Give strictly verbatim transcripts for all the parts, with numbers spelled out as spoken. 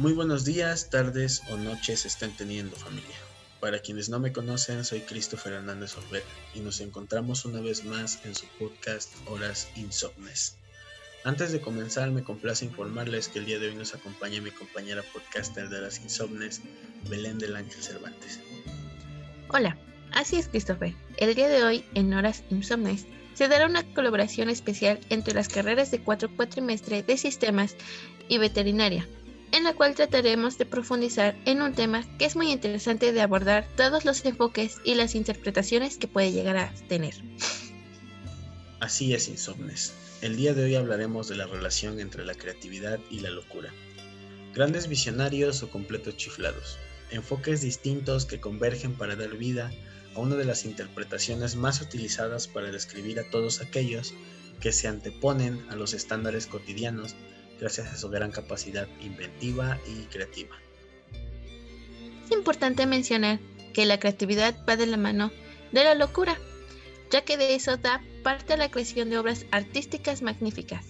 Muy buenos días, tardes o noches estén teniendo, familia. Para quienes no me conocen, soy Christopher Hernández Orbera y nos encontramos una vez más en su podcast Horas Insomnes. Antes de comenzar, me complace informarles que el día de hoy nos acompaña mi compañera podcaster de Horas Insomnes, Belén del Ángel Cervantes. Hola, así es, Christopher. El día de hoy, en Horas Insomnes, se dará una colaboración especial entre las carreras de cuatro cuatrimestre de Sistemas y Veterinaria, en la cual trataremos de profundizar en un tema que es muy interesante de abordar todos los enfoques y las interpretaciones que puede llegar a tener. Así es, Insomnes. El día de hoy hablaremos de la relación entre la creatividad y la locura. Grandes visionarios o completos chiflados. Enfoques distintos que convergen para dar vida a una de las interpretaciones más utilizadas para describir a todos aquellos que se anteponen a los estándares cotidianos gracias a su gran capacidad inventiva y creativa. Es importante mencionar que la creatividad va de la mano de la locura, ya que de eso da parte a la creación de obras artísticas magníficas,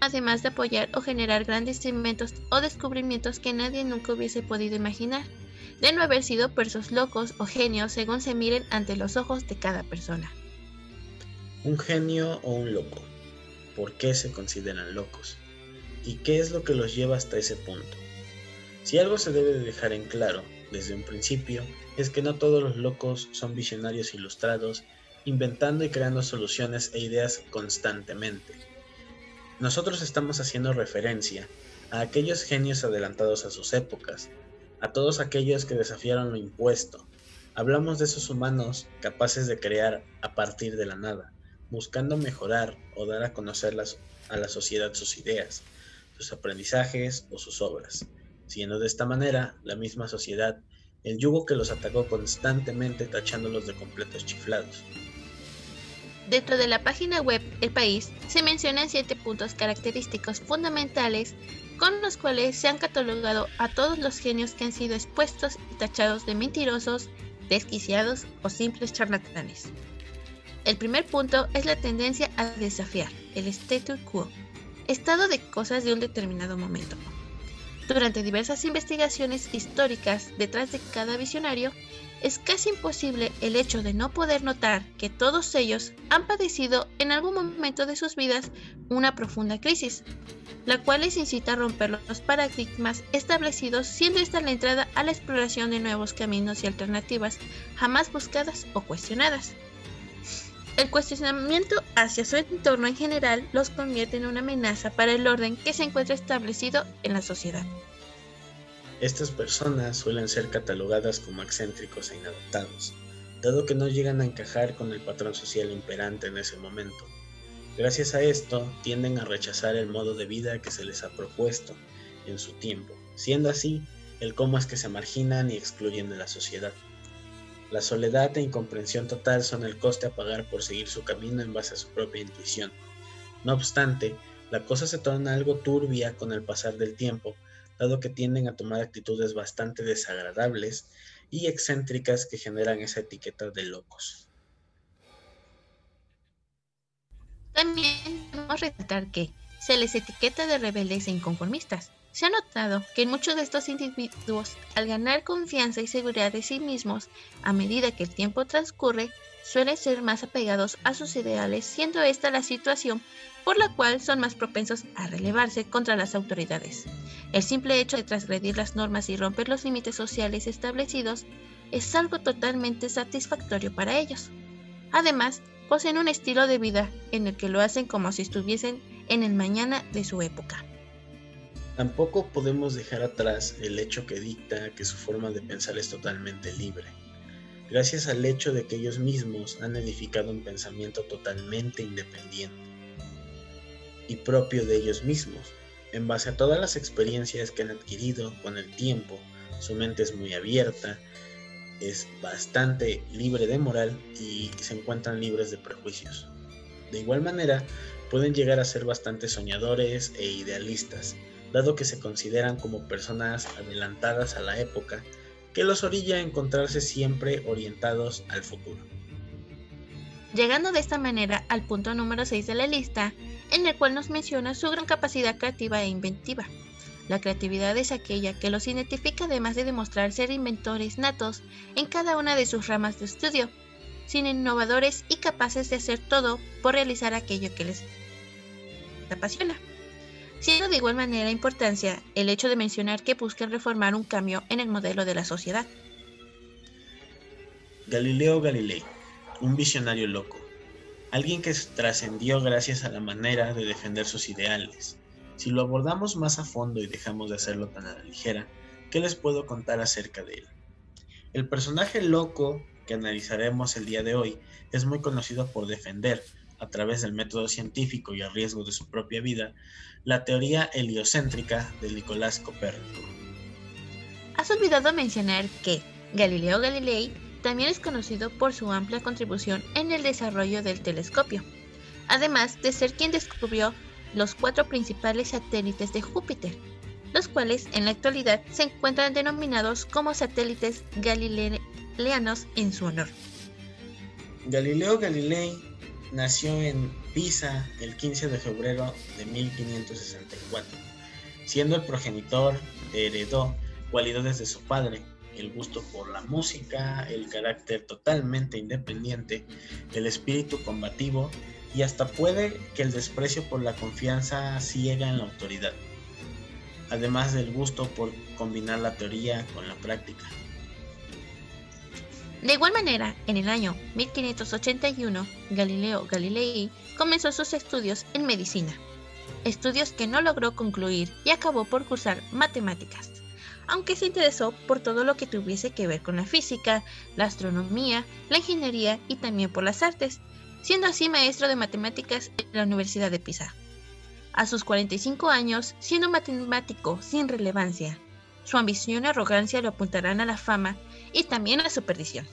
además de apoyar o generar grandes inventos o descubrimientos que nadie nunca hubiese podido imaginar, de no haber sido versos locos o genios según se miren ante los ojos de cada persona. Un genio o un loco, ¿por qué se consideran locos? ¿Y qué es lo que los lleva hasta ese punto? Si algo se debe de dejar en claro desde un principio, es que no todos los locos son visionarios ilustrados, inventando y creando soluciones e ideas constantemente. Nosotros estamos haciendo referencia a aquellos genios adelantados a sus épocas, a todos aquellos que desafiaron lo impuesto. Hablamos de esos humanos capaces de crear a partir de la nada, buscando mejorar o dar a conocer las, a la sociedad sus ideas, sus aprendizajes o sus obras, siendo de esta manera la misma sociedad el yugo que los atacó constantemente tachándolos de completos chiflados. Dentro de la página web El País se mencionan siete puntos característicos fundamentales con los cuales se han catalogado a todos los genios que han sido expuestos y tachados de mentirosos, desquiciados o simples charlatanes. El primer punto es la tendencia a desafiar el status quo, estado de cosas de un determinado momento. Durante diversas investigaciones históricas detrás de cada visionario, es casi imposible el hecho de no poder notar que todos ellos han padecido en algún momento de sus vidas una profunda crisis, la cual les incita a romper los paradigmas establecidos, siendo esta la entrada a la exploración de nuevos caminos y alternativas jamás buscadas o cuestionadas. El cuestionamiento hacia su entorno en general los convierte en una amenaza para el orden que se encuentra establecido en la sociedad. Estas personas suelen ser catalogadas como excéntricos e inadaptados, dado que no llegan a encajar con el patrón social imperante en ese momento. Gracias a esto, tienden a rechazar el modo de vida que se les ha propuesto en su tiempo, siendo así el cómo es que se marginan y excluyen de la sociedad. La soledad e incomprensión total son el coste a pagar por seguir su camino en base a su propia intuición. No obstante, la cosa se torna algo turbia con el pasar del tiempo, dado que tienden a tomar actitudes bastante desagradables y excéntricas que generan esa etiqueta de locos. También debemos resaltar que se les etiqueta de rebeldes e inconformistas. Se ha notado que muchos de estos individuos, al ganar confianza y seguridad de sí mismos, a medida que el tiempo transcurre, suelen ser más apegados a sus ideales, siendo esta la situación por la cual son más propensos a rebelarse contra las autoridades. El simple hecho de transgredir las normas y romper los límites sociales establecidos es algo totalmente satisfactorio para ellos. Además, poseen un estilo de vida en el que lo hacen como si estuviesen en el mañana de su época. Tampoco podemos dejar atrás el hecho que dicta que su forma de pensar es totalmente libre, gracias al hecho de que ellos mismos han edificado un pensamiento totalmente independiente y propio de ellos mismos. En base a todas las experiencias que han adquirido con el tiempo, su mente es muy abierta, es bastante libre de moral y se encuentran libres de prejuicios. De igual manera, pueden llegar a ser bastante soñadores e idealistas, dado que se consideran como personas adelantadas a la época, que los orilla a encontrarse siempre orientados al futuro. Llegando de esta manera al punto número seis de la lista, en el cual nos menciona su gran capacidad creativa e inventiva. La creatividad es aquella que los identifica además de demostrar ser inventores natos en cada una de sus ramas de estudio, sin innovadores y capaces de hacer todo por realizar aquello que les apasiona. Siendo de igual manera importancia el hecho de mencionar que buscan reformar un cambio en el modelo de la sociedad. Galileo Galilei, un visionario loco, alguien que trascendió gracias a la manera de defender sus ideales. Si lo abordamos más a fondo y dejamos de hacerlo tan a la ligera, ¿qué les puedo contar acerca de él? El personaje loco que analizaremos el día de hoy es muy conocido por defender, a través del método científico y a riesgo de su propia vida, la teoría heliocéntrica de Nicolás Copérnico. Has olvidado mencionar que Galileo Galilei también es conocido por su amplia contribución en el desarrollo del telescopio, además de ser quien descubrió los cuatro principales satélites de Júpiter, los cuales en la actualidad se encuentran denominados como satélites galileanos en su honor. Galileo Galilei nació en Pisa el quince de febrero de mil quinientos sesenta y cuatro, siendo el progenitor que heredó cualidades de su padre, el gusto por la música, el carácter totalmente independiente, el espíritu combativo y hasta puede que el desprecio por la confianza ciega en la autoridad, además del gusto por combinar la teoría con la práctica. De igual manera, en el año mil quinientos ochenta y uno, Galileo Galilei comenzó sus estudios en medicina, estudios que no logró concluir y acabó por cursar matemáticas, aunque se interesó por todo lo que tuviese que ver con la física, la astronomía, la ingeniería y también por las artes, siendo así maestro de matemáticas en la Universidad de Pisa. A sus cuarenta y cinco años, siendo matemático sin relevancia, su ambición y arrogancia lo apuntarán a la fama y también a la perdición.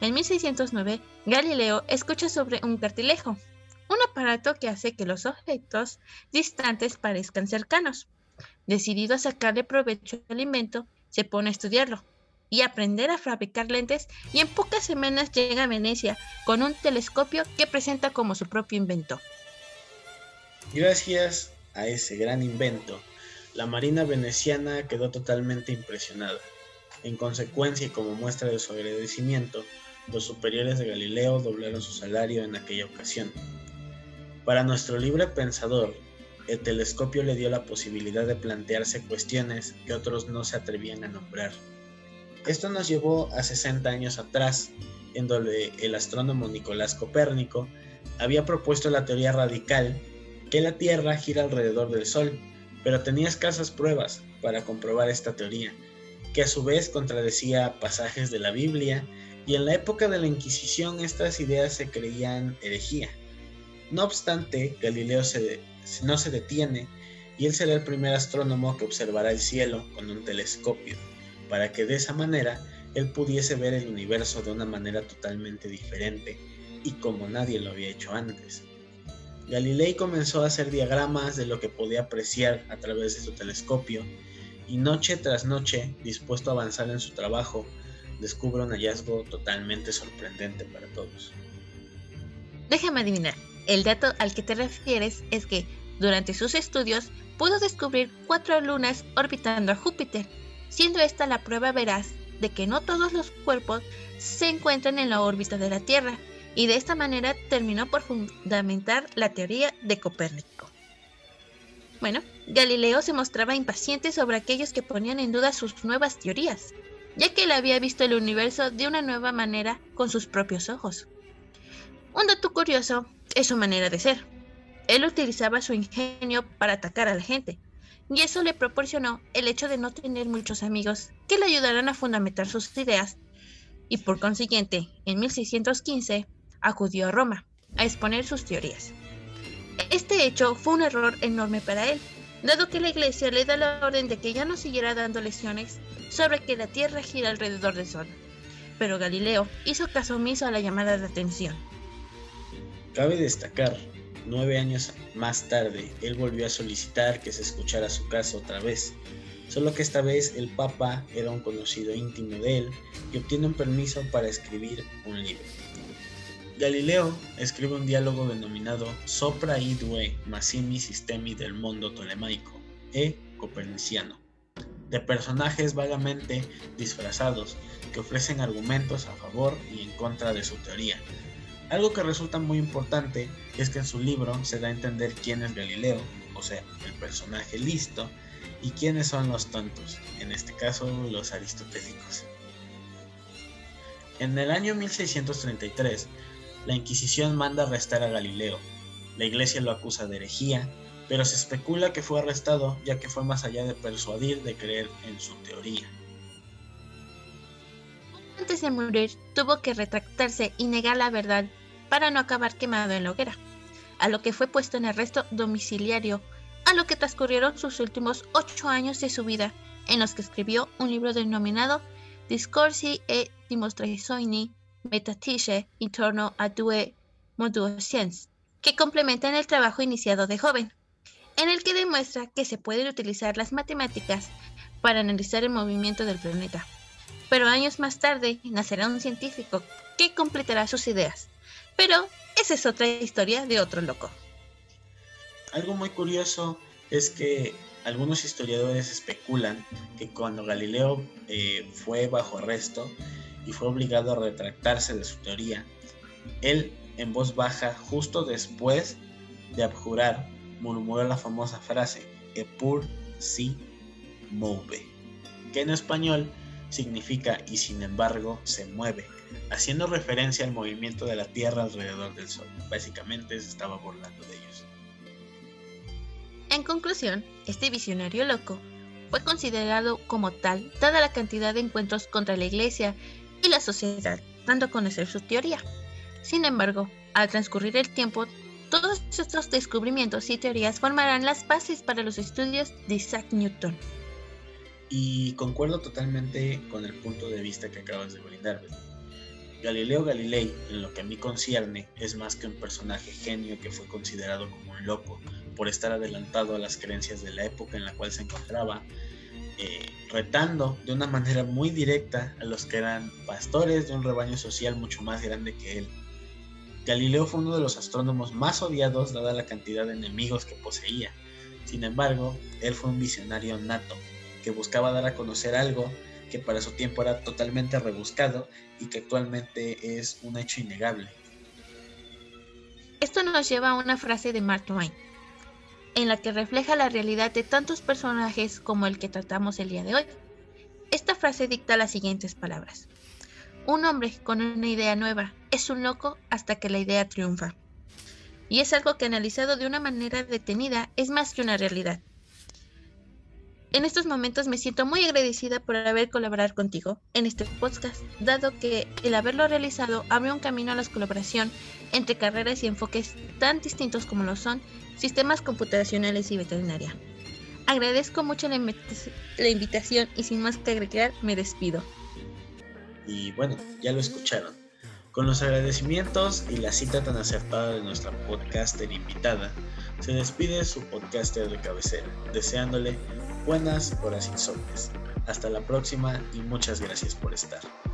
En mil seiscientos nueve, Galileo escucha sobre un cartilejo, un aparato que hace que los objetos distantes parezcan cercanos. Decidido a sacarle provecho al invento, se pone a estudiarlo y aprender a fabricar lentes, y en pocas semanas llega a Venecia con un telescopio que presenta como su propio invento. Gracias a ese gran invento, la marina veneciana quedó totalmente impresionada. En consecuencia y como muestra de su agradecimiento, los superiores de Galileo doblaron su salario en aquella ocasión. Para nuestro libre pensador, el telescopio le dio la posibilidad de plantearse cuestiones que otros no se atrevían a nombrar. Esto nos llevó a sesenta años atrás, en donde el astrónomo Nicolás Copérnico había propuesto la teoría radical que la Tierra gira alrededor del Sol, pero tenía escasas pruebas para comprobar esta teoría, que a su vez contradecía pasajes de la Biblia, y en la época de la Inquisición estas ideas se creían herejía. No obstante, Galileo se, no se detiene, y él será el primer astrónomo que observará el cielo con un telescopio, para que de esa manera él pudiese ver el universo de una manera totalmente diferente, y como nadie lo había hecho antes. Galilei comenzó a hacer diagramas de lo que podía apreciar a través de su telescopio y noche tras noche, dispuesto a avanzar en su trabajo, descubre un hallazgo totalmente sorprendente para todos. Déjame adivinar, el dato al que te refieres es que, durante sus estudios, pudo descubrir cuatro lunas orbitando a Júpiter, siendo esta la prueba veraz de que no todos los cuerpos se encuentran en la órbita de la Tierra, y de esta manera terminó por fundamentar la teoría de Copérnico. Bueno, Galileo se mostraba impaciente sobre aquellos que ponían en duda sus nuevas teorías, ya que él había visto el universo de una nueva manera con sus propios ojos. Un dato curioso es su manera de ser. Él utilizaba su ingenio para atacar a la gente, y eso le proporcionó el hecho de no tener muchos amigos que le ayudaran a fundamentar sus ideas, y por consiguiente, en mil seiscientos quince, acudió a Roma a exponer sus teorías. Este hecho fue un error enorme para él, dado que la Iglesia le da la orden de que ya no siguiera dando lecciones sobre que la Tierra gira alrededor del Sol, pero Galileo hizo caso omiso a la llamada de atención. Cabe destacar, nueve años más tarde, él volvió a solicitar que se escuchara su caso otra vez, solo que esta vez el Papa era un conocido íntimo de él y obtiene un permiso para escribir un libro. Galileo escribe un diálogo denominado Sopra Idue Due Massimi Sistemi del Mondo Tolemaico e Coperniciano, de personajes vagamente disfrazados que ofrecen argumentos a favor y en contra de su teoría. Algo que resulta muy importante es que en su libro se da a entender quién es Galileo, o sea, el personaje listo, y quiénes son los tontos, en este caso los aristotélicos. En el año mil seiscientos treinta y tres, la Inquisición manda arrestar a Galileo. La Iglesia lo acusa de herejía, pero se especula que fue arrestado ya que fue más allá de persuadir de creer en su teoría. Antes de morir, tuvo que retractarse y negar la verdad para no acabar quemado en la hoguera, a lo que fue puesto en arresto domiciliario, a lo que transcurrieron sus últimos ocho años de su vida, en los que escribió un libro denominado Discorsi e Dimostrazioni Metatische in torno a Due Monde aux Sciences, que complementan el trabajo iniciado de joven, en el que demuestra que se pueden utilizar las matemáticas para analizar el movimiento del planeta. Pero años más tarde nacerá un científico que completará sus ideas. Pero esa es otra historia de otro loco. Algo muy curioso es que algunos historiadores especulan que cuando Galileo eh, fue bajo arresto y fue obligado a retractarse de su teoría, él en voz baja, justo después de abjurar, murmuró la famosa frase E pur si move, que en español significa y sin embargo se mueve, haciendo referencia al movimiento de la Tierra alrededor del Sol. Básicamente se estaba burlando de ellos. En conclusión, este visionario loco fue considerado como tal dada la cantidad de encuentros contra la Iglesia y la sociedad, dando a conocer su teoría. Sin embargo, al transcurrir el tiempo, todos estos descubrimientos y teorías formarán las bases para los estudios de Isaac Newton. Y concuerdo totalmente con el punto de vista que acabas de brindarme. Galileo Galilei, en lo que a mí concierne, es más que un personaje genio que fue considerado como un loco por estar adelantado a las creencias de la época en la cual se encontraba, eh, retando de una manera muy directa a los que eran pastores de un rebaño social mucho más grande que él. Galileo fue uno de los astrónomos más odiados dada la cantidad de enemigos que poseía. Sin embargo, él fue un visionario nato que buscaba dar a conocer algo que para su tiempo era totalmente rebuscado y que actualmente es un hecho innegable. Esto nos lleva a una frase de Mark Twain, en la que refleja la realidad de tantos personajes como el que tratamos el día de hoy. Esta frase dicta las siguientes palabras: un hombre con una idea nueva es un loco hasta que la idea triunfa. Y es algo que analizado de una manera detenida es más que una realidad. En estos momentos me siento muy agradecida por haber colaborado contigo en este podcast, dado que el haberlo realizado abre un camino a la colaboración entre carreras y enfoques tan distintos como lo son sistemas computacionales y veterinaria. Agradezco mucho la, in- la invitación y sin más que agregar, me despido. Y bueno, ya lo escucharon. Con los agradecimientos y la cita tan acertada de nuestra podcaster invitada, se despide su podcaster de cabecera, deseándole buenas horas insomnes. Hasta la próxima y muchas gracias por estar.